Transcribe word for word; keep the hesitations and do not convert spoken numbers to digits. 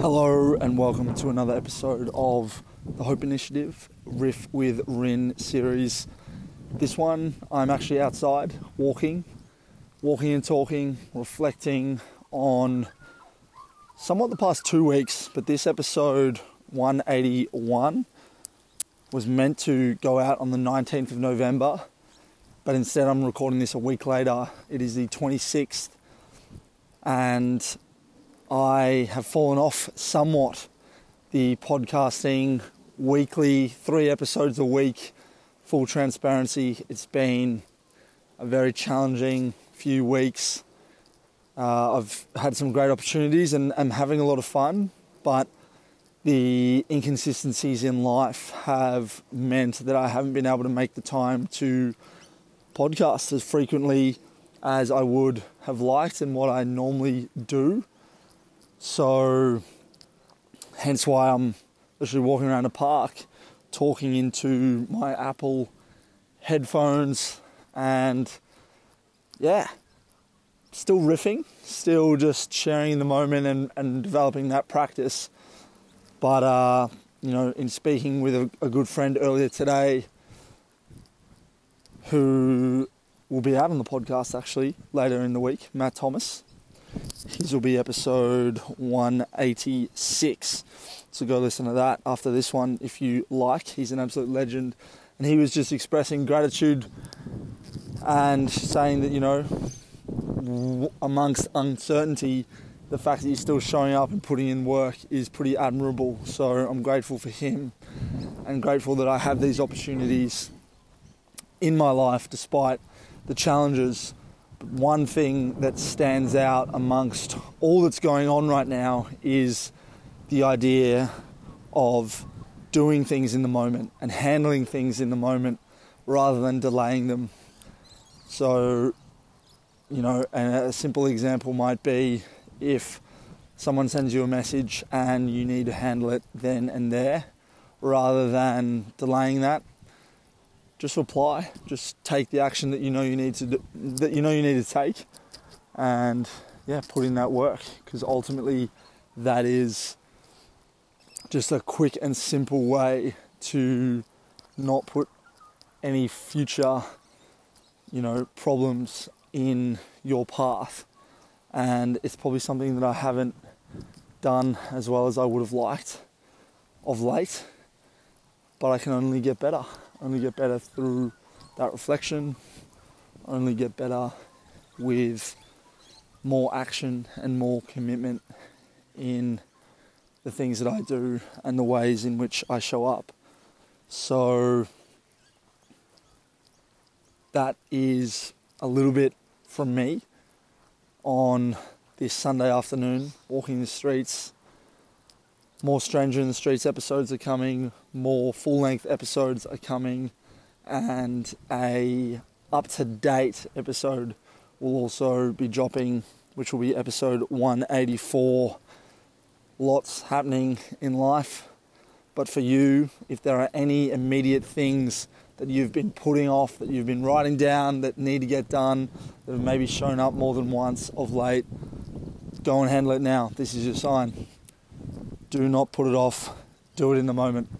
Hello and welcome to another episode of the Hope Initiative Riff with Rin series. This one I'm actually outside walking, walking and talking, reflecting on somewhat the past two weeks, but this episode one eighty-one was meant to go out on the nineteenth of November, but instead I'm recording this a week later. It is the twenty-sixth and I have fallen off somewhat the podcasting weekly, three episodes a week, full transparency. It's been a very challenging few weeks. Uh, I've had some great opportunities and I'm having a lot of fun, but the inconsistencies in life have meant that I haven't been able to make the time to podcast as frequently as I would have liked and what I normally do. So, hence why I'm literally walking around a park, talking into my Apple headphones, and yeah, still riffing, still just sharing in the moment and, and developing that practice. But, uh, you know, in speaking with a, a good friend earlier today, who will be out on the podcast actually later in the week, Matt Thomas. His will be episode one eighty-six, so go listen to that after this one if you like. He's an absolute legend, and he was just expressing gratitude and saying that, you know, amongst uncertainty, the fact that he's still showing up and putting in work is pretty admirable. So I'm grateful for him and grateful that I have these opportunities in my life despite the challenges. One thing that stands out amongst all that's going on right now is the idea of doing things in the moment and handling things in the moment rather than delaying them. So, you know, a simple example might be if someone sends you a message and you need to handle it then and there rather than delaying that. Just reply. Just take the action that you know you need to do, that you know you need to take, and yeah, put in that work, because ultimately that is just a quick and simple way to not put any future, you know, problems in your path. And it's probably something that I haven't done as well as I would have liked of late, but I can only get better. Only get better through that reflection, only get better with more action and more commitment in the things that I do and the ways in which I show up. So that is a little bit from me on this Sunday afternoon, walking the streets. More Stranger in the Streets episodes are coming, more full-length episodes are coming, and a up-to-date episode will also be dropping, which will be episode one eighty-four. Lots happening in life, but for you, if there are any immediate things that you've been putting off, that you've been writing down, that need to get done, that have maybe shown up more than once of late, go and handle it now. This is your sign. Do not put it off. Do it in the moment.